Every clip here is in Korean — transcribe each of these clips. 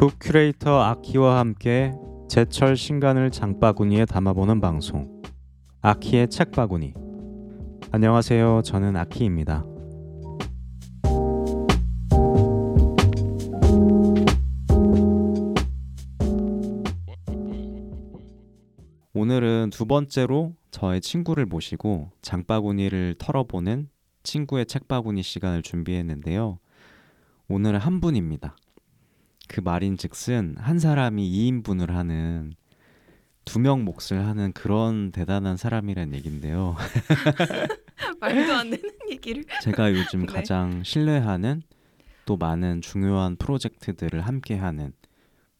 북 큐레이터 아키와 함께 제철 신간을 장바구니에 담아보는 방송, 아키의 책바구니. 안녕하세요, 저는 아키입니다. 오늘은 두 번째로 저의 친구를 모시고 장바구니를 털어보는 친구의 책바구니 시간을 준비했는데요. 오늘은 한 분입니다. 그 말인즉슨 한 사람이 2인분을 하는, 두 명 몫을 하는 그런 대단한 사람이란 얘기인데요. 말도 안 되는 얘기를. 제가 요즘 가장 신뢰하는, 또 많은 중요한 프로젝트들을 함께하는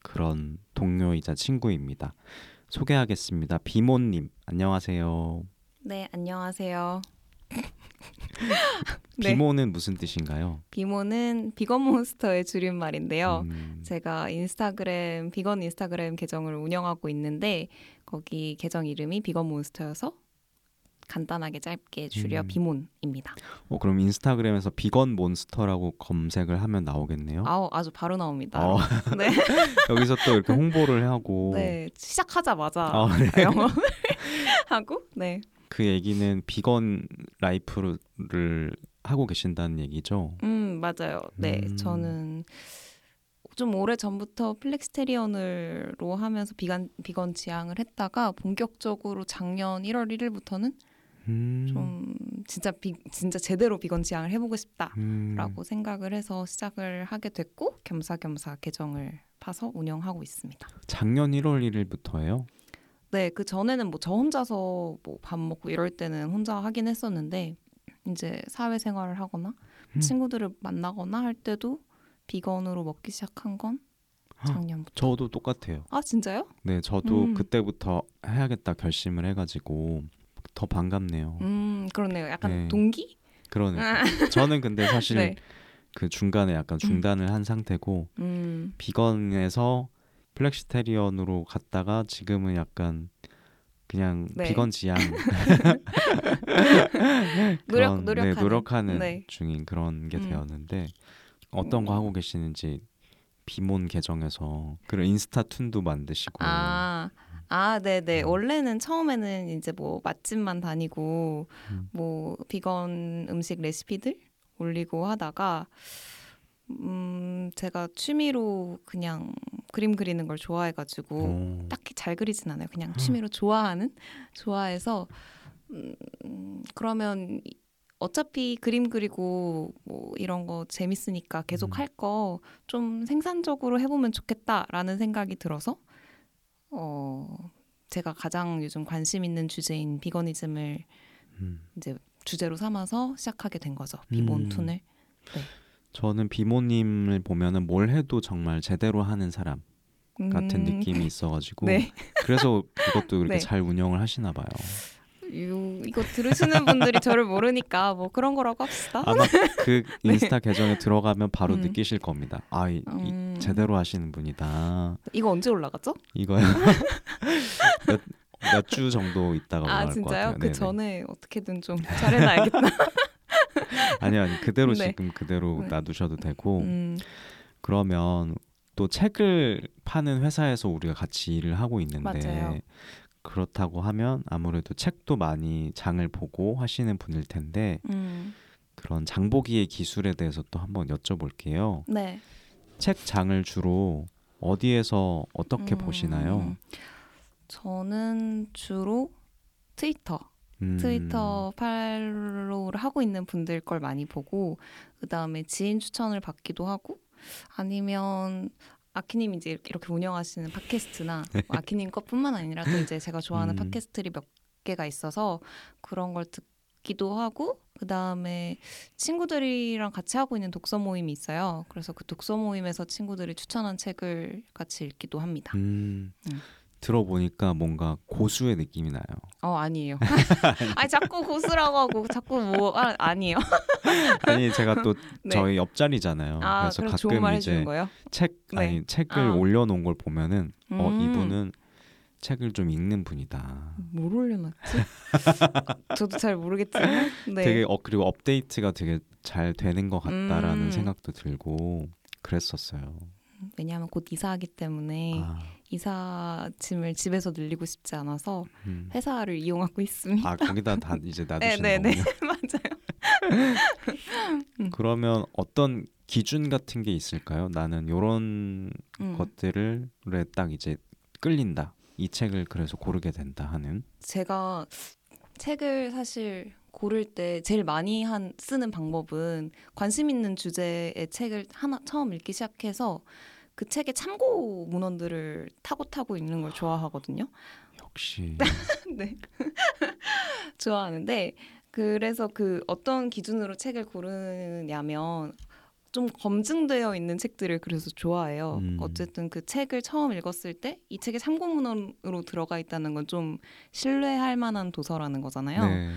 그런 동료이자 친구입니다. 소개하겠습니다. 비몬님, 안녕하세요. 네, 안녕하세요. 비몬은 네. 무슨 뜻인가요? 비몬은 비건몬스터의 줄임말인데요. 제가 인스타그램, 비건 인스타그램 계정을 운영하고 있는데 거기 계정 이름이 비건몬스터여서 간단하게 짧게 줄여 비몬입니다. 그럼 인스타그램에서 비건몬스터라고 검색을 하면 나오겠네요? 아주 바로 나옵니다. 네. 여기서 또 이렇게 홍보를 하고 네, 시작하자마자 네. 영어를 하고 네. 그 얘기는 비건 라이프를 하고 계신다는 얘기죠? 맞아요. 네, 저는 좀 오래전부터 플렉스테리언으로 하면서 비건 지향을 했다가 본격적으로 작년 1월 1일부터는 좀 진짜 제대로 비건 지향을 해보고 싶다라고 생각을 해서 시작을 하게 됐고, 겸사겸사 계정을 파서 운영하고 있습니다. 작년 1월 1일부터예요? 네, 그 전에는 뭐 저 혼자서 뭐 밥 먹고 이럴 때는 혼자 하긴 했었는데, 이제 사회생활을 하거나 친구들을 만나거나 할 때도 비건으로 먹기 시작한 건 작년부터. 저도 똑같아요. 아, 진짜요? 네, 저도 그때부터 해야겠다 결심을 해가지고 더 반갑네요. 그러네요. 약간 네. 동기? 그러네요. 저는 근데 사실 네. 그 중간에 약간 중단을 한 상태고 비건에서 플렉시테리언으로 갔다가 지금은 약간 그냥 네. 비건 지향 그런, 노력하는 네. 중인 그런 게 되었는데, 어떤 거 하고 계시는지 비몬 계정에서 그런 인스타툰도 만드시고. 네네. 원래는 처음에는 이제 뭐 맛집만 다니고 뭐 비건 음식 레시피들 올리고 하다가 제가 취미로 그냥 그림 그리는 걸 좋아해가지고 딱히 잘 그리진 않아요. 그냥 취미로 좋아해서 그러면 어차피 그림 그리고 뭐 이런 거 재밌으니까 계속 할 거 좀 생산적으로 해보면 좋겠다라는 생각이 들어서 제가 가장 요즘 관심 있는 주제인 비거니즘을 이제 주제로 삼아서 시작하게 된 거죠. 비몬툰을. 네. 저는 비모님을 보면은 뭘 해도 정말 제대로 하는 사람 같은 느낌이 있어가지고 네. 그래서 그것도 그렇게 네. 잘 운영을 하시나 봐요. 이거 들으시는 분들이 저를 모르니까 뭐 그런 거라고 합시다. 아마 그 인스타 네. 계정에 들어가면 바로 느끼실 겁니다. 제대로 하시는 분이다. 이거 언제 올라갔죠? 이거요? 몇 주 정도 있다가 올라갈 것 같아요. 아, 진짜요? 그 전에 어떻게든 좀 잘해놔야겠다. 아니 그대로 네. 지금 그대로 놔두셔도 되고 그러면 또 책을 파는 회사에서 우리가 같이 일을 하고 있는데 맞아요. 그렇다고 하면 아무래도 책도 많이 장을 보고 하시는 분일 텐데 그런 장보기의 기술에 대해서 또 한번 여쭤볼게요. 네. 책 장을 주로 어디에서 어떻게 보시나요? 저는 주로 트위터 팔로우를 하고 있는 분들 걸 많이 보고, 그 다음에 지인 추천을 받기도 하고, 아니면 아키님 이제 이렇게 운영하시는 팟캐스트나 아키님 것뿐만 아니라 또 이제 제가 좋아하는 팟캐스트들이 몇 개가 있어서 그런 걸 듣기도 하고, 그 다음에 친구들이랑 같이 하고 있는 독서 모임이 있어요. 그래서 그 독서 모임에서 친구들이 추천한 책을 같이 읽기도 합니다. 들어보니까 뭔가 고수의 느낌이 나요. 아니에요. 아니 자꾸 고수라고 하고 자꾸 아니에요. 아니 제가 또 네. 저희 옆자리잖아요. 그래서 가끔 이제 책을 올려놓은 걸 보면은 이분은 책을 좀 읽는 분이다. 뭘 올려놨지? 저도 잘 모르겠지만 네. 되게 그리고 업데이트가 되게 잘 되는 것 같다라는 생각도 들고 그랬었어요. 왜냐하면 곧 이사하기 때문에 이사짐을 집에서 늘리고 싶지 않아서 회사를 이용하고 있습니다. 아, 거기다 다 이제 놔두시는 거군요. 네네. 맞아요. 그러면 어떤 기준 같은 게 있을까요? 나는 이런 것들을 딱 이제 끌린다. 이 책을 그래서 고르게 된다 하는. 제가 책을 사실 고를 때 제일 많이 쓰는 방법은 관심 있는 주제의 책을 하나 처음 읽기 시작해서 그 책의 참고 문헌들을 타고 읽는 걸 좋아하거든요. 역시. 네. 좋아하는데 그래서 그 어떤 기준으로 책을 고르냐면 좀 검증되어 있는 책들을 그래서 좋아해요. 어쨌든 그 책을 처음 읽었을 때 이 책의 참고 문헌으로 들어가 있다는 건 좀 신뢰할 만한 도서라는 거잖아요. 네.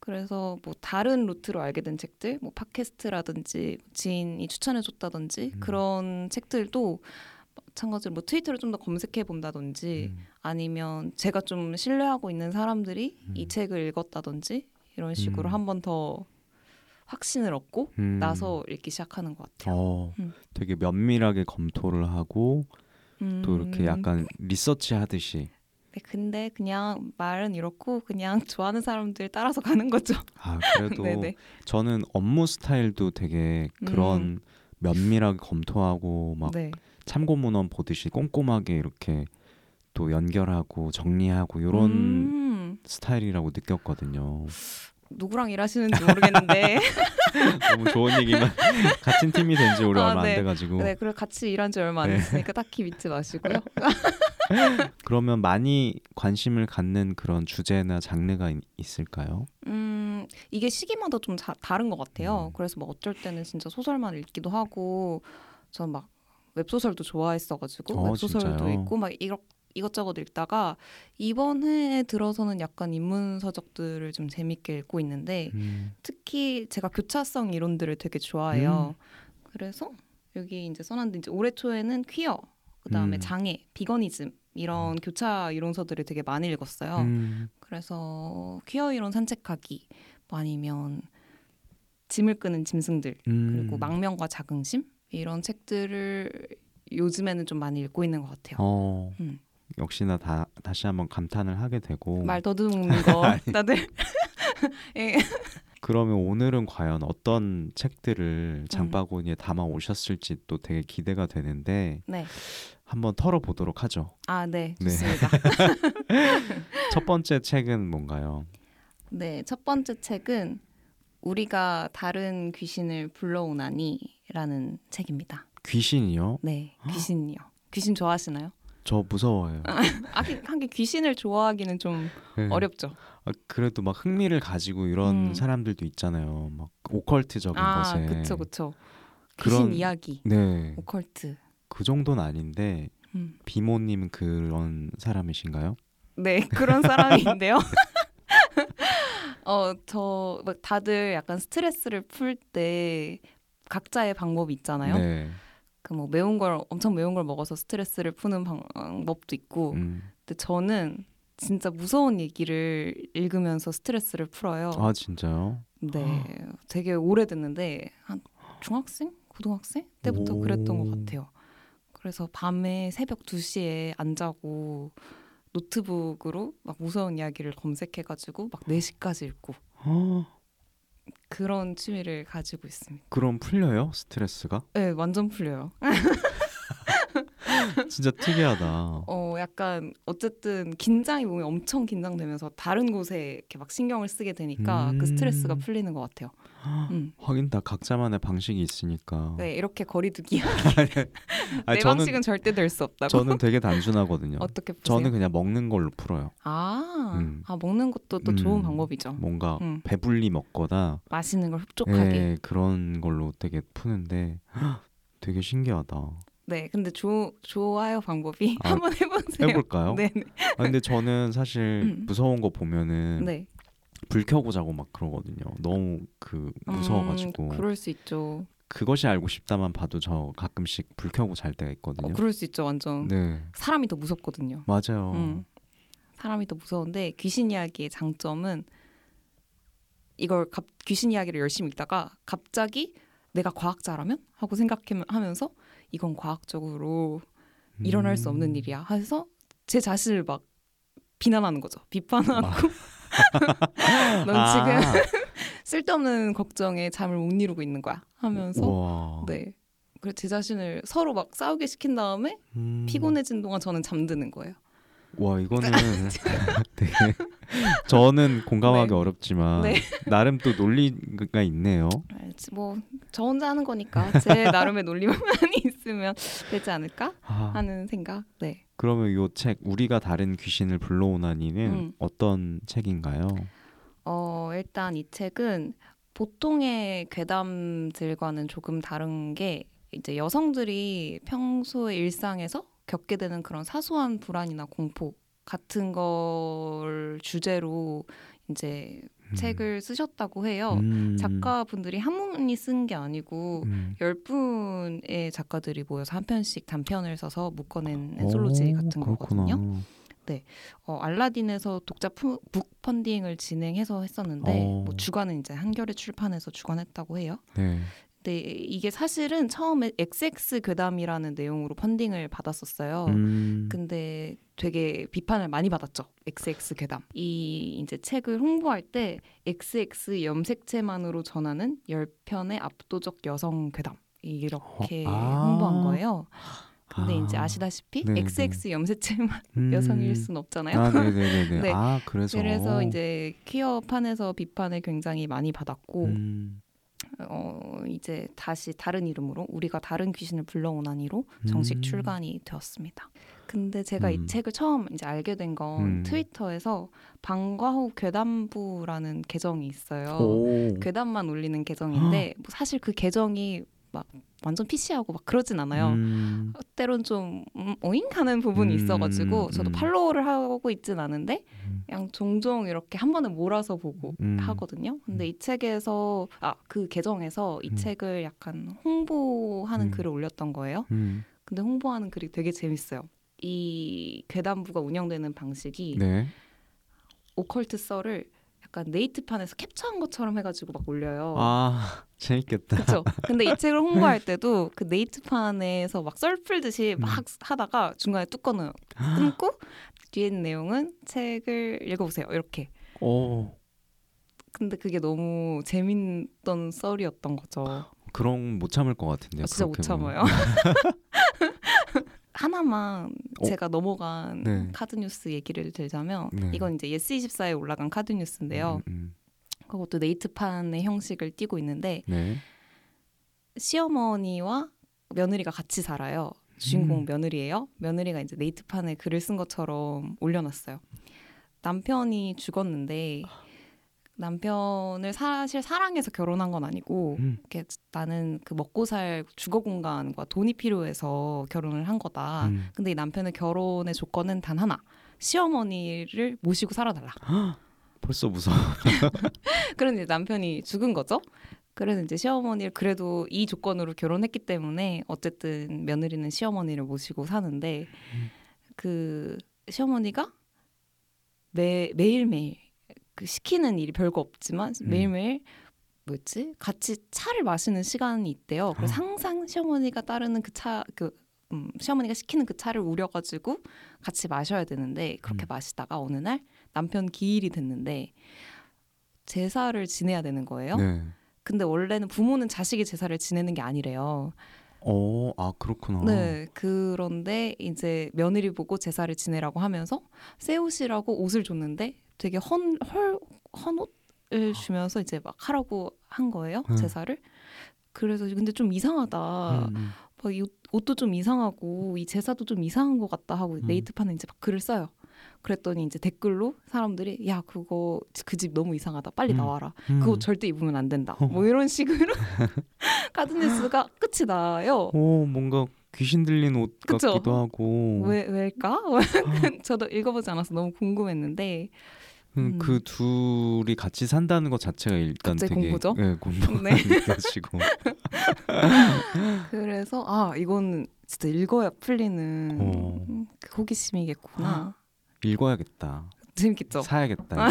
그래서 뭐 다른 루트로 알게 된 책들, 뭐 팟캐스트라든지 지인이 추천해줬다든지 그런 책들도 마찬가지로 뭐 트위터를 좀 더 검색해본다든지 아니면 제가 좀 신뢰하고 있는 사람들이 이 책을 읽었다든지 이런 식으로 한 번 더 확신을 얻고 나서 읽기 시작하는 것 같아요. 되게 면밀하게 검토를 하고 또 이렇게 약간 리서치 하듯이. 네, 근데 그냥 말은 이렇고 그냥 좋아하는 사람들 따라서 가는 거죠. 아, 그래도 저는 업무 스타일도 되게 그런 면밀하게 검토하고 막 참고 문헌 보듯이 꼼꼼하게 이렇게 또 연결하고 정리하고 이런 스타일이라고 느꼈거든요. 누구랑 일하시는지 모르겠는데 너무 좋은 얘기만 같은 팀이 된 지 얼마 안 돼가지고 그리고 같이 일한 지 얼마 안 됐으니까 딱히 믿지 마시고요. 그러면 많이 관심을 갖는 그런 주제나 장르가 있을까요? 이게 시기마다 좀 다른 것 같아요. 그래서 뭐 어쩔 때는 진짜 소설만 읽기도 하고 전 막 웹소설도 좋아했어가지고 웹소설도 진짜요? 읽고 막 이것저것 읽다가 이번 해에 들어서는 약간 인문서적들을 좀 재밌게 읽고 있는데 특히 제가 교차성 이론들을 되게 좋아해요. 그래서 여기 이제 써놨는데 이제 올해 초에는 퀴어, 그다음에 장애, 비거니즘 이런 교차 이론서들을 되게 많이 읽었어요. 그래서 퀴어 이론 산책하기, 뭐 아니면 짐을 끄는 짐승들, 그리고 망명과 자긍심 이런 책들을 요즘에는 좀 많이 읽고 있는 것 같아요. 역시나 다시 한번 감탄을 하게 되고 말 더듬는 거 다들 예. 그러면 오늘은 과연 어떤 책들을 장바구니에 담아 오셨을지 또 되게 기대가 되는데 한번 털어보도록 하죠. 아, 네, 좋습니다. 첫 번째 책은 뭔가요? 네, 첫 번째 책은 우리가 다른 귀신을 불러오나니 라는 책입니다. 귀신이요? 네, 귀신이요. 귀신 좋아하시나요? 저 무서워요. 하긴 귀신을 좋아하기는 좀 어렵죠. 아, 그래도 막 흥미를 가지고 이런 사람들도 있잖아요. 막 오컬트적인 것에. 그쵸, 그쵸. 귀신 이야기. 네. 오컬트. 그 정도는 아닌데 비모님 그런 사람이신가요? 네, 그런 사람인데요. 저 막 다들 약간 스트레스를 풀 때 각자의 방법이 있잖아요. 네. 그 뭐 엄청 매운 걸 먹어서 스트레스를 푸는 방법도 있고, 근데 저는 진짜 무서운 얘기를 읽으면서 스트레스를 풀어요. 아, 진짜요? 네, 되게 오래됐는데 한 중학생, 고등학생 때부터 그랬던 것 같아요. 그래서 밤에 새벽 2시에 안 자고 노트북으로 막 무서운 이야기를 검색해가지고 막 4시까지 읽고. 그런 취미를 가지고 있습니다. 그럼 풀려요? 스트레스가? 네, 완전 풀려요. 진짜 특이하다. 약간 어쨌든 긴장이 몸에 엄청 긴장되면서 다른 곳에 이렇게 막 신경을 쓰게 되니까 그 스트레스가 풀리는 것 같아요. 하긴 다 각자만의 방식이 있으니까. 네, 이렇게 거리두기. 내 방식은 절대 될 수 없다고. 저는 되게 단순하거든요. 어떻게 푸세요? 저는 그냥 먹는 걸로 풀어요. 먹는 것도 또 좋은 방법이죠. 뭔가 배불리 먹거나 맛있는 걸 흡족하게. 네, 그런 걸로 되게 푸는데 되게 신기하다. 네, 근데 좋아요 방법이 한번 해보세요. 해볼까요? 네. 근데 저는 사실 무서운 거 보면은 불 켜고 자고 막 그러거든요. 너무 그 무서워가지고. 그럴 수 있죠. 그것이 알고 싶다만 봐도 저 가끔씩 불 켜고 잘 때가 있거든요. 그럴 수 있죠, 완전. 네. 사람이 더 무섭거든요. 맞아요. 사람이 더 무서운데 귀신 이야기의 장점은 이걸 귀신 이야기를 열심히 읽다가 갑자기 내가 과학자라면 하고 생각하면서 이건 과학적으로 일어날 수 없는 일이야 해서 제 자신을 막 비난하는 거죠. 비판하고 넌 지금 쓸데없는 걱정에 잠을 못 이루고 있는 거야 하면서 우와. 네. 그래서 제 자신을 서로 막 싸우게 시킨 다음에 피곤해진 동안 저는 잠드는 거예요. 와 이거는 되게 저는 공감하기 네. 어렵지만 네. 나름 또 논리가 있네요. 뭐 저 혼자 하는 거니까 제 나름의 논리만 있으면 되지 않을까 하는 생각. 네. 그러면 이 책 우리가 다른 귀신을 불러오나니는 어떤 책인가요? 일단 이 책은 보통의 괴담들과는 조금 다른 게 이제 여성들이 평소의 일상에서 겪게 되는 그런 사소한 불안이나 공포 같은 걸 주제로 이제 책을 쓰셨다고 해요. 작가분들이 한 분이 쓴 게 아니고 10분의 작가들이 모여서 한 편씩 단편을 써서 묶어낸 엔솔로지 같은 그렇구나. 거거든요. 네, 알라딘에서 독자 북펀딩을 진행해서 했었는데 뭐 주간은 이제 한겨레 출판에서 주간했다고 해요. 네. 네, 이게 사실은 처음에 XX 괴담이라는 내용으로 펀딩을 받았었어요. 근데 되게 비판을 많이 받았죠. XX 괴담. 이 이제 책을 홍보할 때 XX 염색체만으로 전하는 10편의 압도적 여성 괴담 이렇게 홍보한 거예요. 근데 이제 아시다시피 네네. XX 염색체만 여성일 순 없잖아요. 네. 그래서 이제 퀴어판에서 비판을 굉장히 많이 받았고 이제 다시 다른 이름으로 우리가 다른 귀신을 불러오나니로 정식 출간이 되었습니다. 근데 제가 이 책을 처음 이제 알게 된 건 트위터에서 방과후 괴담부라는 계정이 있어요. 괴담만 올리는 계정인데 뭐 사실 그 계정이 막 완전 PC하고 막 그러진 않아요. 때론 좀 어잉하는 부분이 있어가지고 저도 팔로우를 하고 있진 않은데 그냥 종종 이렇게 한 번에 몰아서 보고 하거든요. 근데 이 책에서 그 계정에서 이 책을 약간 홍보하는 글을 올렸던 거예요. 근데 홍보하는 글이 되게 재밌어요. 이 괴담부가 운영되는 방식이 네. 오컬트 썰을 약간 네이트판에서 캡처한 것처럼 해가지고 막 올려요. 재밌겠다. 그렇죠. 근데 이 책을 홍보할 때도 그 네이트판에서 막 썰 풀듯이 막 하다가 중간에 뚜껑을 끊고 뒤에 있는 내용은 책을 읽어보세요. 이렇게. 근데 그게 너무 재밌던 썰이었던 거죠. 그럼 못 참을 것 같은데요. 진짜 못 참아요. 하나만 제가 넘어간 카드뉴스 얘기를 들자면 이건 이제 예스24에 올라간 카드뉴스인데요. 그것도 네이트판의 형식을 띠고 있는데 시어머니와 며느리가 같이 살아요. 주인공 며느리예요. 며느리가 이제 네이트판에 글을 쓴 것처럼 올려놨어요. 남편이 죽었는데 남편을 사실 사랑해서 결혼한 건 아니고 이렇게 나는 그 먹고 살 주거 공간과 돈이 필요해서 결혼을 한 거다. 근데 이 남편의 결혼의 조건은 단 하나. 시어머니를 모시고 살아달라. 벌써 무서워. 그런데 남편이 죽은 거죠. 그래서 이제 시어머니를 그래도 이 조건으로 결혼했기 때문에 어쨌든 며느리는 시어머니를 모시고 사는데 그 시어머니가 매일매일 그 시키는 일이 별거 없지만 매일매일 같이 차를 마시는 시간이 있대요. 그래서 항상 시어머니가 따르는 그 차 시어머니가 시키는 그 차를 우려가지고 같이 마셔야 되는데 그렇게 마시다가 어느 날 남편 기일이 됐는데 제사를 지내야 되는 거예요. 근데 원래는 부모는 자식이 제사를 지내는 게 아니래요. 그렇구나. 네, 그런데 이제 며느리 보고 제사를 지내라고 하면서 새 옷이라고 옷을 줬는데 되게 헌옷을 주면서 이제 막 하라고 한 거예요. 제사를. 그래서 근데 좀 이상하다. 막 이 옷도 좀 이상하고 이 제사도 좀 이상한 것 같다 하고 네이트판에 이제 막 글을 써요. 그랬더니 이제 댓글로 사람들이 야 그거 그 집 너무 이상하다 빨리 나와라 그거 절대 입으면 안 된다 뭐 이런 식으로 카드뉴스가 끝이 나요. 뭔가 귀신 들린 옷 그쵸? 같기도 하고 왜일까? 저도 읽어보지 않아서 너무 궁금했는데 그 둘이 같이 산다는 것 자체가 일단 되게 공부죠? 네, 공부가 느껴지고 그래서 이건 진짜 읽어야 풀리는 그 호기심이겠구나. 읽어야겠다. 재밌겠죠? 사야겠다.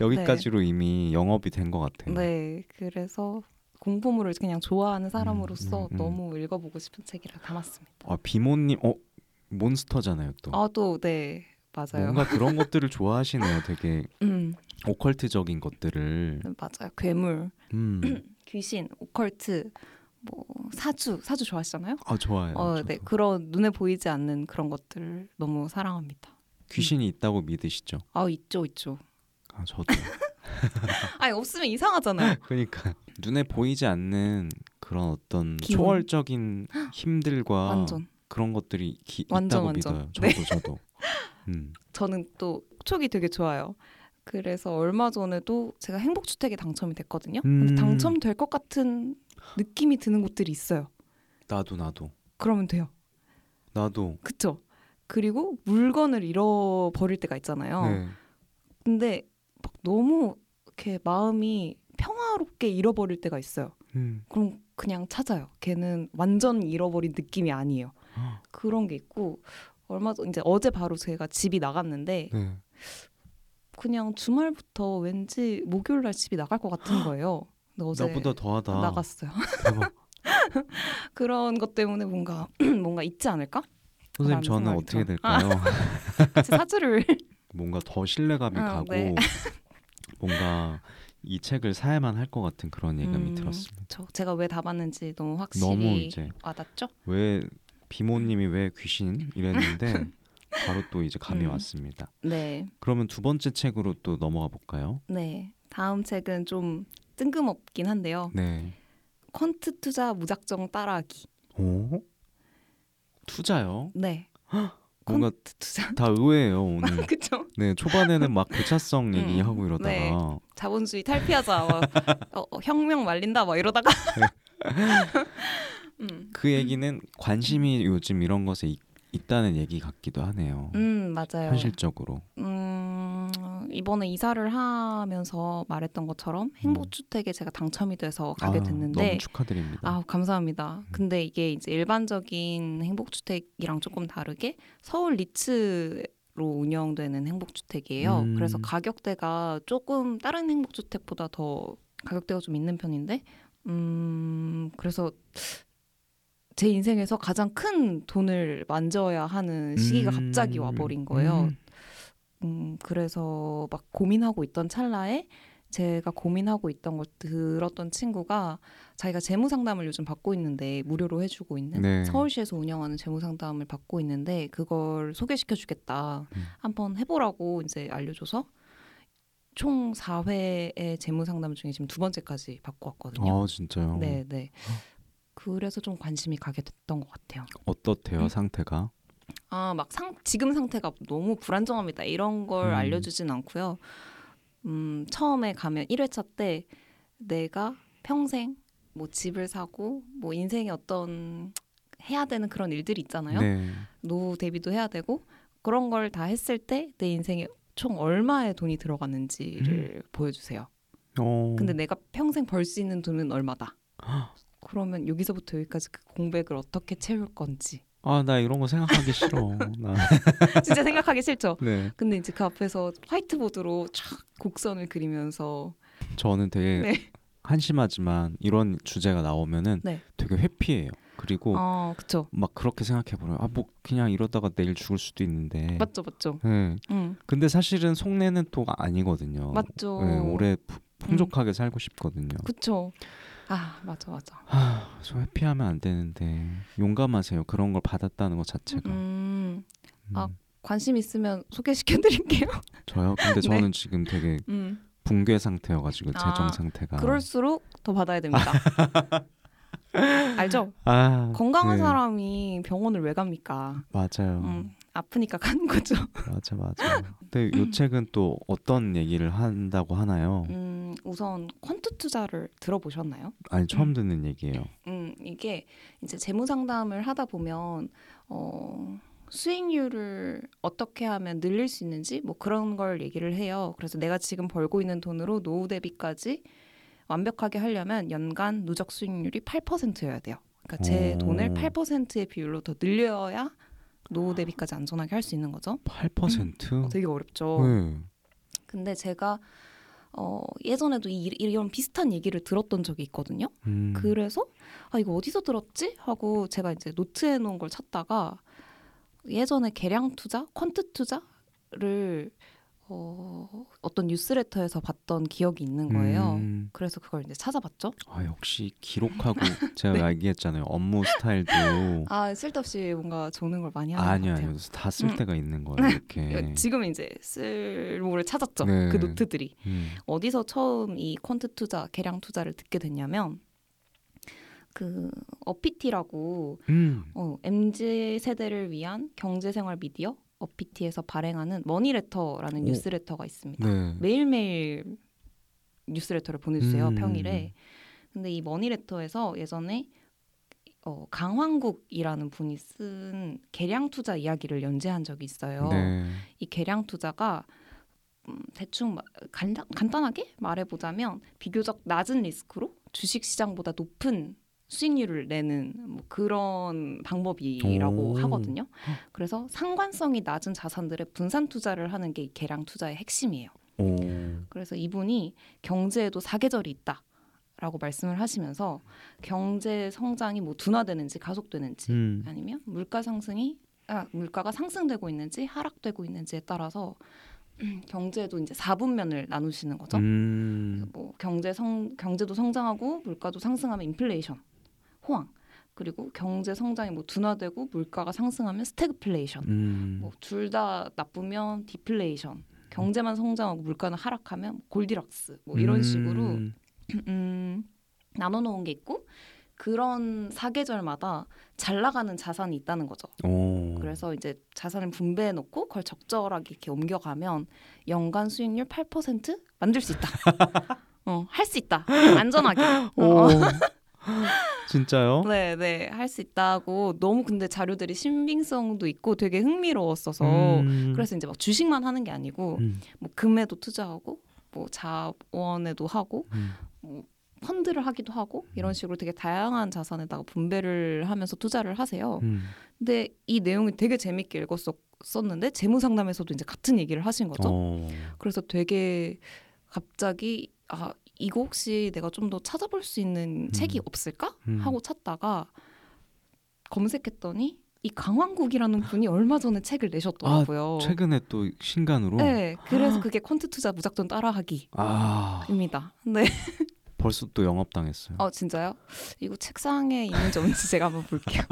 여기까지로 이미 영업이 된 것 같아요. 네. 그래서 공포물을 그냥 좋아하는 사람으로서 너무 읽어보고 싶은 책이라 담았습니다. 아, 비몬님, 몬스터잖아요 또. 아, 또 네. 맞아요. 뭔가 그런 것들을 좋아하시네요. 되게 오컬트적인 것들을. 맞아요. 괴물, 귀신, 오컬트, 뭐 사주 좋아하시잖아요. 아, 좋아요. 네, 그런 눈에 보이지 않는 그런 것들 너무 사랑합니다. 귀신이 있다고 믿으시죠? 아, 있죠. 아, 저도. 아니, 없으면 이상하잖아요. 그러니까 눈에 보이지 않는 그런 어떤 기본. 초월적인 힘들과 완전. 그런 것들이 있다고 믿어요. 저도 네. 저도. 저는 또 촉이 되게 좋아요. 그래서 얼마 전에도 제가 행복주택에 당첨이 됐거든요. 근데 당첨될 것 같은 느낌이 드는 곳들이 있어요. 나도. 그러면 돼요. 나도. 그쵸. 그리고 물건을 잃어버릴 때가 있잖아요. 네. 근데 막 너무 이렇게 마음이 평화롭게 잃어버릴 때가 있어요. 그럼 그냥 찾아요. 걔는 완전 잃어버린 느낌이 아니에요. 헉. 그런 게 있고 얼마 전 이제 어제 바로 제가 집이 나갔는데 네. 그냥 주말부터 왠지 목요일 날 집이 나갈 것 같은 거예요. 근데 어제 나보다 더하다. 나갔어요. 대박. 그런 것 때문에 뭔가 있지 않을까? 선생님 저는 어떻게 될까요? 같이 사주를 뭔가 더 신뢰감이 가고 네. 뭔가 이 책을 사야만 할 것 같은 그런 예감이 들었습니다. 제가 왜 담았는지 너무 확실히 너무 이제 와닿죠? 왜 비모님이 왜 귀신 이랬는데 바로 또 이제 감이 왔습니다. 네. 그러면 두 번째 책으로 또 넘어가 볼까요? 네. 다음 책은 좀 뜬금없긴 한데요. 네. 퀀트 투자 무작정 따라하기. 오? 투자요? 네. 뭔가 투자 다 의외예요 오늘. 그렇죠. 네, 초반에는 막 배차성 얘기하고 이러다가 네. 자본주의 탈피하자, 혁명 말린다, 막 이러다가. 그 얘기는 관심이 요즘 이런 것에 있다는 얘기 같기도 하네요. 맞아요. 현실적으로. 이번에 이사를 하면서 말했던 것처럼 행복주택에 제가 당첨이 돼서 가게 됐는데 너무 축하드립니다. 아, 감사합니다. 근데 이게 이제 일반적인 행복주택이랑 조금 다르게 서울 리츠로 운영되는 행복주택이에요. 그래서 가격대가 조금 다른 행복주택보다 더 가격대가 좀 있는 편인데 그래서 제 인생에서 가장 큰 돈을 만져야 하는 시기가 갑자기 와버린 거예요. 그래서 막 고민하고 있던 찰나에 제가 고민하고 있던 걸 들었던 친구가 자기가 재무상담을 요즘 받고 있는데 무료로 해주고 있는 네. 서울시에서 운영하는 재무상담을 받고 있는데 그걸 소개시켜주겠다. 한번 해보라고 이제 알려줘서 총 4회의 재무상담 중에 지금 2번째까지 받고 왔거든요. 아, 진짜요? 네. 그래서 좀 관심이 가게 됐던 것 같아요. 어떻대요, 상태가? 아, 막 지금 상태가 너무 불안정합니다. 이런 걸 알려주진 않고요. 처음에 가면 1회차 때 내가 평생 뭐 집을 사고 뭐 인생에 어떤 해야 되는 그런 일들이 있잖아요. 네. 노후 대비도 해야 되고 그런 걸 다 했을 때 내 인생에 총 얼마의 돈이 들어갔는지를 보여주세요. 근데 내가 평생 벌 수 있는 돈은 얼마다. 그러면 여기서부터 여기까지 그 공백을 어떻게 채울 건지. 아, 나 이런 거 생각하기 싫어. 진짜 생각하기 싫죠? 네. 근데 이제 그 앞에서 화이트보드로 쫙 곡선을 그리면서 저는 되게 네. 한심하지만 이런 주제가 나오면은 네. 되게 회피해요. 그리고 그쵸. 막 그렇게 생각해버려요. 아, 뭐 그냥 이러다가 내일 죽을 수도 있는데. 맞죠. 네. 근데 사실은 속내는 또 아니거든요. 맞죠. 네, 오래 풍족하게 살고 싶거든요. 그쵸. 아, 맞아. 아, 저 회피하면 안 되는데. 용감하세요. 그런 걸 받았다는 것 자체가. 아, 관심 있으면 소개시켜드릴게요. 저요? 근데 저는 네. 지금 되게 붕괴 상태여가지고 재정 상태가. 그럴수록 더 받아야 됩니다. 알죠? 아, 건강한 네. 사람이 병원을 왜 갑니까? 맞아요. 아프니까 가는 거죠. 맞아. 근데 이 책은 또 어떤 얘기를 한다고 하나요? 우선 퀀트 투자를 들어보셨나요? 아니, 처음 듣는 얘기예요. 이게 이제 재무 상담을 하다 보면 수익률을 어떻게 하면 늘릴 수 있는지 뭐 그런 걸 얘기를 해요. 그래서 내가 지금 벌고 있는 돈으로 노후 대비까지 완벽하게 하려면 연간 누적 수익률이 8%여야 돼요. 그러니까 제 돈을 8%의 비율로 더 늘려야 노후 대비까지 안전하게 할 수 있는 거죠. 8%? 되게 어렵죠. 근데 제가 예전에도 이런 비슷한 얘기를 들었던 적이 있거든요. 그래서 아 이거 어디서 들었지? 하고 제가 이제 노트해 놓은 걸 찾다가 예전에 계량 투자, 퀀트 투자를 어떤 뉴스레터에서 봤던 기억이 있는 거예요. 그래서 그걸 이제 찾아봤죠. 아 역시 기록하고 제가 네. 얘기했잖아요. 업무 스타일도 아 쓸데없이 뭔가 적는 걸 많이 하는 것 같아요. 아니요. 다 쓸 때가 있는 거예요. 이렇게. 지금 이제 쓸모를 찾았죠. 네. 그 노트들이. 어디서 처음 이 퀀트 투자, 계량 투자를 듣게 됐냐면 그 어피티라고 MZ세대를 위한 경제생활 미디어 어피티에서 발행하는 머니레터라는 뉴스레터가 있습니다. 네. 매일매일 뉴스레터를 보내주세요. 평일에. 근데 이 머니레터에서 예전에 강황국이라는 분이 쓴 계량투자 이야기를 연재한 적이 있어요. 네. 이 계량투자가 대충 간단하게 말해보자면 비교적 낮은 리스크로 주식시장보다 높은 수익률을 내는 뭐 그런 방법이라고 하거든요. 그래서 상관성이 낮은 자산들의 분산 투자를 하는 게 이 계량 투자의 핵심이에요. 그래서 이분이 경제에도 사계절이 있다라고 말씀을 하시면서 경제 성장이 뭐 둔화되는지 가속되는지 아니면 물가가 상승되고 있는지 하락되고 있는지에 따라서 경제도 이제 4분면을 나누시는 거죠. 뭐 경제도 성장하고 물가도 상승하면 인플레이션. 호황. 그리고 경제 성장이 뭐 둔화되고 물가가 상승하면 스태그플레이션. 뭐 둘 다 나쁘면 디플레이션. 경제만 성장하고 물가는 하락하면 골디락스. 뭐 이런 식으로 나눠 놓은 게 있고 그런 사계절마다 잘 나가는 자산이 있다는 거죠. 그래서 이제 자산을 분배해 놓고 그걸 적절하게 이렇게 옮겨가면 연간 수익률 8% 만들 수 있다. 할 수 있다. 안전하게. 진짜요? 네, 할 수 있다고. 너무 근데 자료들이 신빙성도 있고 되게 흥미로웠어서 그래서 이제 막 주식만 하는 게 아니고 뭐 금에도 투자하고 뭐 자원에도 하고 뭐 펀드를 하기도 하고 이런 식으로 되게 다양한 자산에다가 분배를 하면서 투자를 하세요. 근데 이 내용이 되게 재밌게 읽었었는데 재무상담에서도 이제 같은 얘기를 하신 거죠. 그래서 되게 갑자기 아 이거 혹시 내가 좀 더 찾아볼 수 있는 책이 없을까? 하고 찾다가 검색했더니 이 강황국이라는 분이 얼마 전에 책을 내셨더라고요. 아, 최근에 또 신간으로? 네. 그래서 그게 퀀트 투자 무작정 따라하기입니다. 네. 벌써 또 영업당했어요. 진짜요? 이거 책상에 있는지 없는지 제가 한번 볼게요.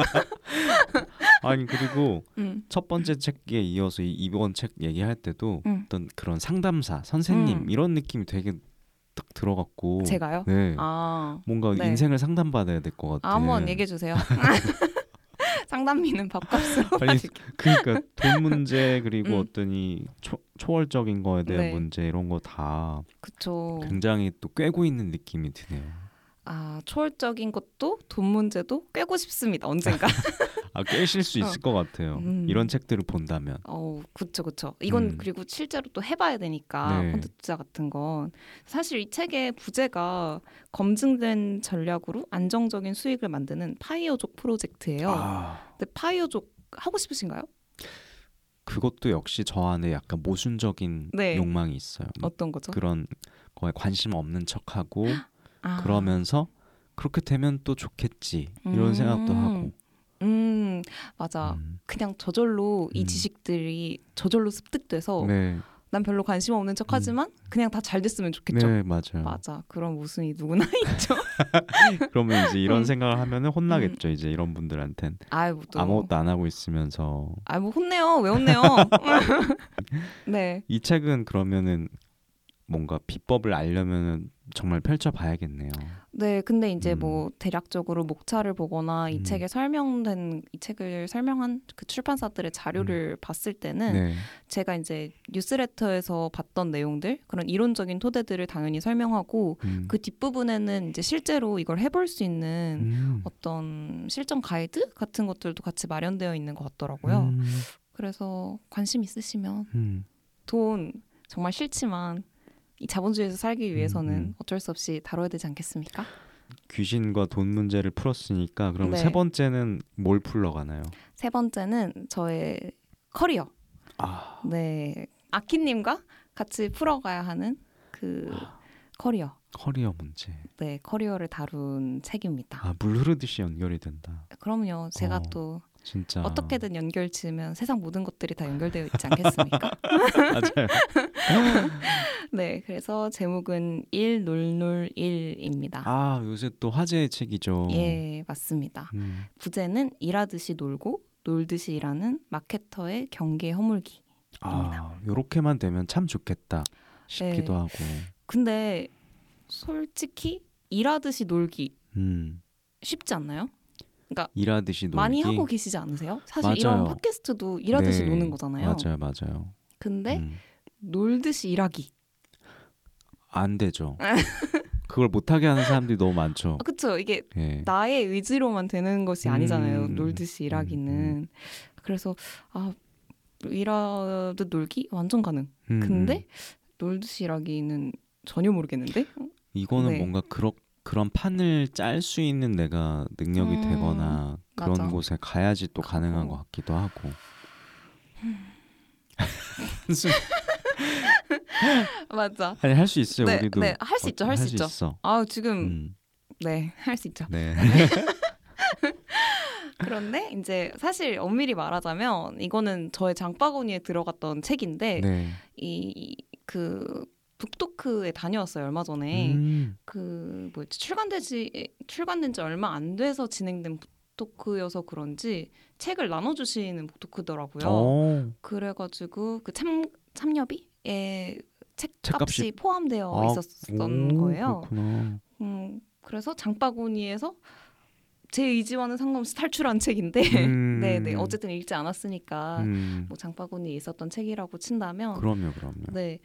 아니 그리고 첫 번째 책에 이어서 이번 책 얘기할 때도 어떤 그런 상담사, 선생님 이런 느낌이 되게 딱 들어갔고. 제가요? 네. 뭔가 네. 인생을 상담받아야 될 것 같아요. 한번 얘기해 주세요. 상담비는 밥값으로 받을게요. 그러니까 돈 문제 그리고 어떤 이 초월적인 거에 대한 네. 문제 이런 거 다 굉장히 또 꿰고 있는 느낌이 드네요. 초월적인 것도 돈 문제도 꿰고 싶습니다. 언젠가. 꿰실 수 있을 것 같아요. 이런 책들을 본다면. 그쵸. 이건 그리고 실제로 또 해봐야 되니까 네. 펀드 투자 같은 건. 사실 이 책의 부제가 검증된 전략으로 안정적인 수익을 만드는 파이어족 프로젝트예요. 근데 파이어족 하고 싶으신가요? 그것도 역시 저 안에 약간 모순적인 네. 욕망이 있어요. 어떤 거죠? 그런 거에 관심 없는 척하고 그러면서 그렇게 되면 또 좋겠지. 이런 생각도 하고. 맞아. 그냥 저절로 이 지식들이 저절로 습득돼서 네. 난 별로 관심 없는 척하지만 그냥 다 잘 됐으면 좋겠죠. 네, 맞아. 그런 모순이 누구나 있죠. 그러면 이제 이런 생각을 하면은 혼나겠죠. 이제 이런 분들한테는 아무것도 안 하고 있으면서. 뭐 혼내요. 왜 혼내요? 네. 이 책은 그러면은 뭔가 비법을 알려면은 정말 펼쳐봐야겠네요. 네, 근데 이제 뭐 대략적으로 목차를 보거나 이 책에 설명된 이 책을 설명한 그 출판사들의 자료를 봤을 때는 네. 제가 이제 뉴스레터에서 봤던 내용들 그런 이론적인 토대들을 당연히 설명하고 그 뒷부분에는 이제 실제로 이걸 해볼 수 있는 어떤 실전 가이드 같은 것들도 같이 마련되어 있는 것 같더라고요. 그래서 관심 있으시면 돈 정말 싫지만 이 자본주의에서 살기 위해서는 어쩔 수 없이 다뤄야 되지 않겠습니까? 귀신과 돈 문제를 풀었으니까 그럼 네. 세 번째는 뭘 풀러가나요? 세 번째는 저의 커리어. 네, 아키님과 같이 풀어가야 하는 그 커리어 문제. 네, 커리어를 다룬 책입니다. 아, 물 흐르듯이 연결이 된다. 그럼요. 제가 또 진짜 어떻게든 연결 지으면 세상 모든 것들이 다 연결되어 있지 않겠습니까? 맞아요. 네, 그래서 제목은 1001입니다. 아, 요새 또 화제의 책이죠. 예, 맞습니다. 부제는 일하듯이 놀고 놀듯이 일하는 마케터의 경계 허물기입니다. 아, 요렇게만 되면 참 좋겠다 싶기도 네. 하고. 근데 솔직히 일하듯이 놀기 쉽지 않나요? 그러니까 일하듯이 놀기 많이 하고 계시지 않으세요? 사실 맞아요. 이런 팟캐스트도 일하듯이 네. 노는 거잖아요. 맞아요. 근데 놀듯이 일하기 안 되죠. 그걸 못하게 하는 사람들이 너무 많죠. 아, 그렇죠. 이게 네. 나의 의지로만 되는 것이 아니잖아요. 놀듯이 일하기는. 그래서 일하듯 놀기 완전 가능. 근데 놀듯이 일하기는 전혀 모르겠는데? 이거는 네. 뭔가 그런 판을 짤 수 있는 내가 능력이 되거나 그런 맞아. 곳에 가야지 또 가능한 것 같기도 하고. 맞아. 아니, 할 수 있어요. 네, 우리도. 네, 할 수 있죠. 할 수 있죠. 아, 지금 네, 할 수 있죠. 네. 그런데 이제 사실 엄밀히 말하자면 이거는 저의 장바구니에 들어갔던 책인데 네. 그 북토크에 다녀왔어요. 얼마 전에 그 뭐였지 출간된 지 얼마 안 돼서 진행된 북토크여서 그런지 책을 나눠주시는 북토크더라고요. 그래가지고 그 참여비에 책값이 포함되어 있었던 거예요. 그래서 장바구니에서 제 의지와는 상관없이 탈출한 책인데 네네 어쨌든 읽지 않았으니까 뭐 장바구니에 있었던 책이라고 친다면 그럼요. 네.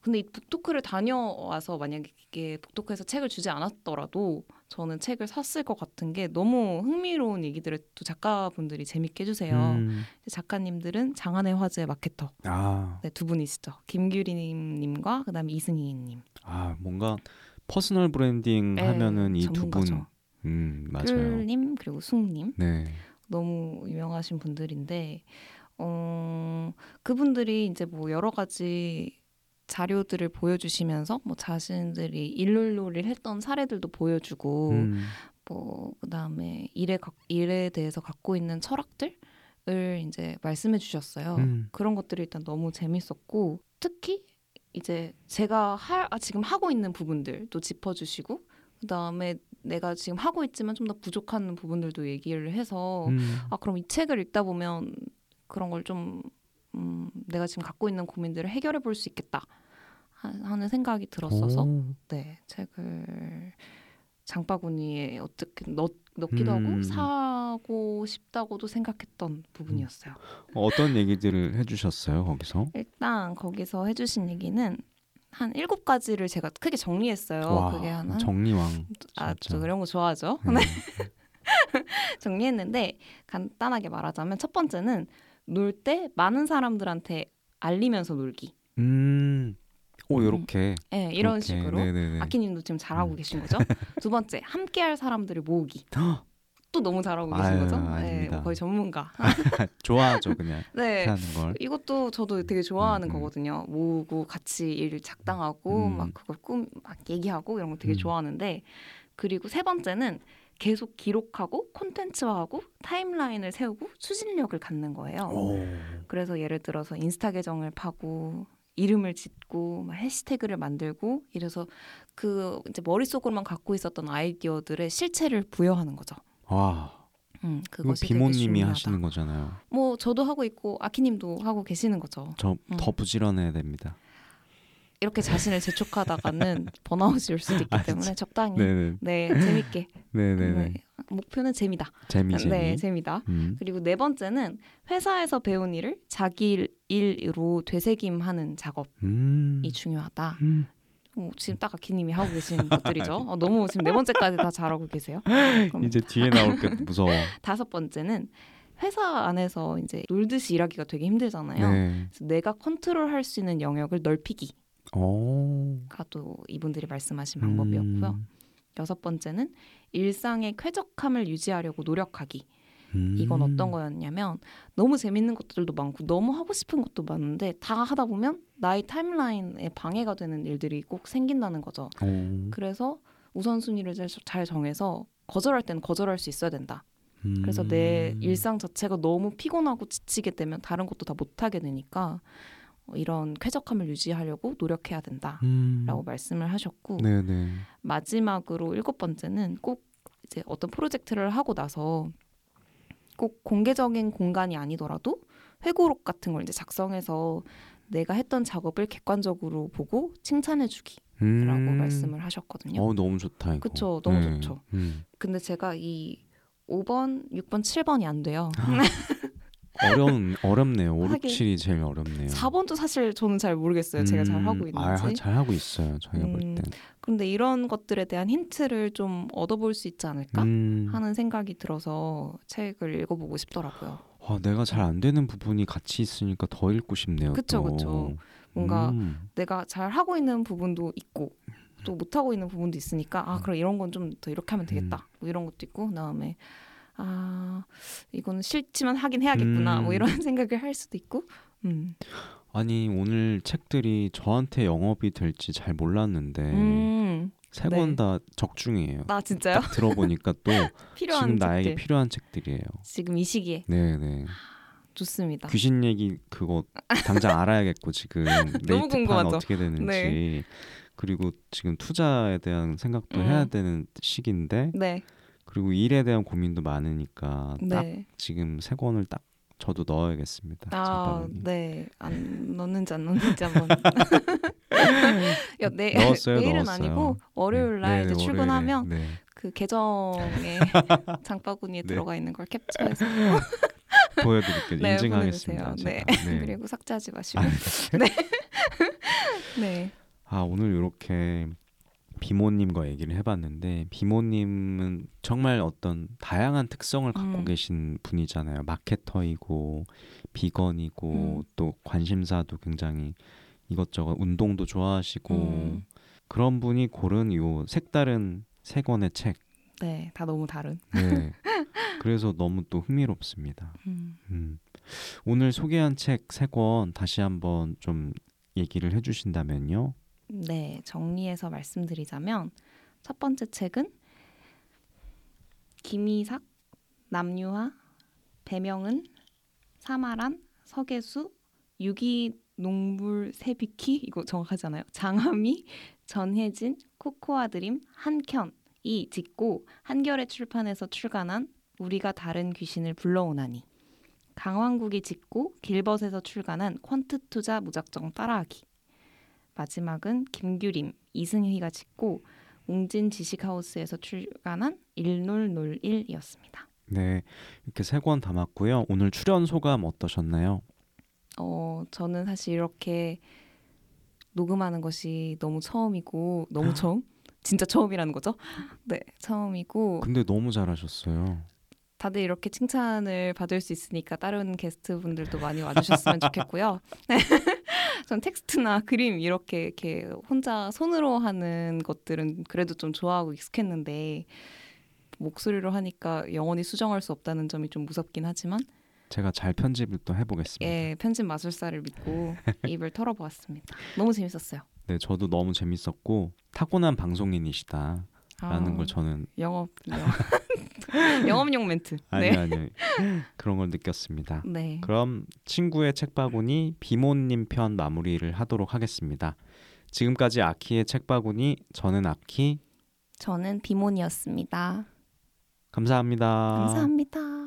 근데 이 북토크를 다녀와서 만약에 이게 북토크에서 책을 주지 않았더라도 저는 책을 샀을 것 같은 게 너무 흥미로운 얘기들을 또 작가분들이 재밌게 해주세요. 작가님들은 장안의 화제 마케터 네, 두 분이시죠. 김규림님과 그다음에 이승희님. 아, 뭔가 퍼스널 브랜딩 하면은 이 두 분. 맞아요. 귤님 그리고 숭님. 네. 너무 유명하신 분들인데 그분들이 이제 뭐 여러 가지 자료들을 보여주시면서 뭐 자신들이 일놀이를 했던 사례들도 보여주고 뭐 그다음에 일에 대해서 갖고 있는 철학들을 이제 말씀해 주셨어요. 그런 것들이 일단 너무 재밌었고 특히 이제 제가 지금 하고 있는 부분들도 짚어주시고 그다음에 내가 지금 하고 있지만 좀 더 부족한 부분들도 얘기를 해서 그럼 이 책을 읽다 보면 그런 걸 좀 내가 지금 갖고 있는 고민들을 해결해 볼 수 있겠다 하는 생각이 들었어서 네, 책을 장바구니에 어떻게 넣기도 하고 사고 싶다고도 생각했던 부분이었어요. 어떤 얘기들을 해주셨어요 거기서? 일단 거기서 해주신 얘기는 한 7가지를 제가 크게 정리했어요. 와, 그게 하나 정리왕. 저 이런 거 좋아하죠. 정리했는데 간단하게 말하자면 첫 번째는 놀 때 많은 사람들한테 알리면서 놀기. 오, 요렇게. 네, 이런 식으로. 네네네. 아키님도 지금 잘하고 계신 거죠. 두 번째, 함께할 사람들을 모으기. 또 너무 잘하고 계신 거죠. 네, 거의 전문가. 좋아하죠, 그냥. 네, 하는 걸. 이것도 저도 되게 좋아하는 거거든요. 모으고 같이 일 작당하고 막 그걸 막 얘기하고 이런 거 되게 좋아하는데 그리고 세 번째는 계속 기록하고 콘텐츠화하고 타임라인을 세우고 추진력을 갖는 거예요. 그래서 예를 들어서 인스타 계정을 파고 이름을 짓고 막 해시태그를 만들고 이래서 그 이제 머릿속으로만 갖고 있었던 아이디어들의 실체를 부여하는 거죠. 와. 그것이 비모님이 하시는 거잖아요. 뭐 저도 하고 있고 아키님도 하고 계시는 거죠. 저 더 부지런해야 됩니다. 이렇게 자신을 재촉하다가는 번아웃이 올 수도 있기 때문에 적당히 네, 재밌게 네. 목표는 재미다. 그리고 네 번째는 회사에서 배운 일을 자기 일로 되새김하는 작업이 중요하다. 지금 딱 아키님이 하고 계신 것들이죠. 너무 지금 네 번째까지 다 잘하고 계세요. 이제 뒤에 나올 게 무서워. 다섯 번째는 회사 안에서 이제 놀듯이 일하기가 되게 힘들잖아요. 네. 그래서 내가 컨트롤할 수 있는 영역을 넓히기. 가 또 이분들이 말씀하신 방법이었고요. 여섯 번째는 일상의 쾌적함을 유지하려고 노력하기. 이건 어떤 거였냐면 너무 재밌는 것들도 많고 너무 하고 싶은 것도 많은데 다 하다 보면 나의 타임라인에 방해가 되는 일들이 꼭 생긴다는 거죠. 그래서 우선순위를 잘 정해서 거절할 때는 거절할 수 있어야 된다. 그래서 내 일상 자체가 너무 피곤하고 지치게 되면 다른 것도 다 못하게 되니까 이런 쾌적함을 유지하려고 노력해야 된다라고 말씀을 하셨고, 네네. 마지막으로 7번째는 꼭 이제 어떤 프로젝트를 하고 나서 꼭 공개적인 공간이 아니더라도 회고록 같은 걸 이제 작성해서 내가 했던 작업을 객관적으로 보고 칭찬해주기 라고 말씀을 하셨거든요. 너무 좋다 이거. 그쵸, 너무 네. 좋죠. 근데 제가 이 5번, 6번, 7번이 안 돼요. 어렵네요. 5, 6, 7이 제일 어렵네요. 4번도 사실 저는 잘 모르겠어요. 제가 잘 하고 있는지. 잘 하고 있어요. 저희가 볼 땐. 근데 이런 것들에 대한 힌트를 좀 얻어볼 수 있지 않을까 하는 생각이 들어서 책을 읽어보고 싶더라고요. 내가 잘 안 되는 부분이 같이 있으니까 더 읽고 싶네요. 그쵸. 뭔가 내가 잘 하고 있는 부분도 있고 또 못하고 있는 부분도 있으니까 그럼 이런 건 좀 더 이렇게 하면 되겠다. 뭐 이런 것도 있고 그다음에 이거는 싫지만 하긴 해야겠구나. 뭐 이런 생각을 할 수도 있고. 아니 오늘 책들이 저한테 영업이 될지 잘 몰랐는데 3권 다 적중이에요. 진짜요? 딱 들어보니까 또 필요한 지금 나에게 책들. 필요한 책들이에요. 지금 이 시기에. 네네. 좋습니다. 귀신 얘기 그거 당장 알아야겠고 지금 레이트판 어떻게 되는지. 네. 그리고 지금 투자에 대한 생각도 해야 되는 시기인데. 네. 그리고 일에 대한 고민도 많으니까 딱 지금 3권을 딱 저도 넣어야겠습니다. 네. 안 넣는지 안 넣는지 한번. 내일은 아니고 월요일 날 이제 출근하면 그 계정에 장바구니에 들어가 있는 걸 캡처해서 보여드릴게요. 인증하겠습니다. 그리고 삭제하지 마시고. 네. 오늘 이렇게 비모님과 얘기를 해봤는데 비모님은 정말 어떤 다양한 특성을 갖고 계신 분이잖아요. 마케터이고 비건이고 또 관심사도 굉장히 이것저것 운동도 좋아하시고 그런 분이 고른 요 색다른 3권의 책. 네, 다 너무 다른. 네, 그래서 너무 또 흥미롭습니다. 오늘 소개한 책 3권 다시 한번 좀 얘기를 해주신다면요. 네, 정리해서 말씀드리자면 첫 번째 책은 김이삭, 남유하, 배명은, 사마란, 서계수, 유기농물세비키 이거 정확하잖아요. 장하미, 전혜진, 코코아드림, 한켠이 짓고 한겨레 출판에서 출간한 우리가 다른 귀신을 불러오나니, 강왕국이 짓고 길벗에서 출간한 퀀트 투자 무작정 따라하기, 마지막은 김규림, 이승희가 짓고 웅진 지식하우스에서 출간한 1001이었습니다. 네, 이렇게 3권 담았고요. 오늘 출연 소감 어떠셨나요? 저는 사실 이렇게 녹음하는 것이 너무 처음이고 진짜 처음이라는 거죠? 네, 처음이고 근데 너무 잘하셨어요. 다들 이렇게 칭찬을 받을 수 있으니까 다른 게스트분들도 많이 와주셨으면 좋겠고요. 전 텍스트나 그림 이렇게 혼자 손으로 하는 것들은 그래도 좀 좋아하고 익숙했는데 목소리로 하니까 영원히 수정할 수 없다는 점이 좀 무섭긴 하지만 제가 잘 편집을 또 해보겠습니다. 예, 편집 마술사를 믿고 입을 털어보았습니다. 너무 재밌었어요. 네, 저도 너무 재밌었고 타고난 방송인이시다라는 걸 저는 영업용 멘트. 아니요. 그런 걸 느꼈습니다. 네. 그럼 친구의 책바구니 비모님 편 마무리를 하도록 하겠습니다. 지금까지 아키의 책바구니, 저는 아키, 저는 비몬이었습니다. 감사합니다.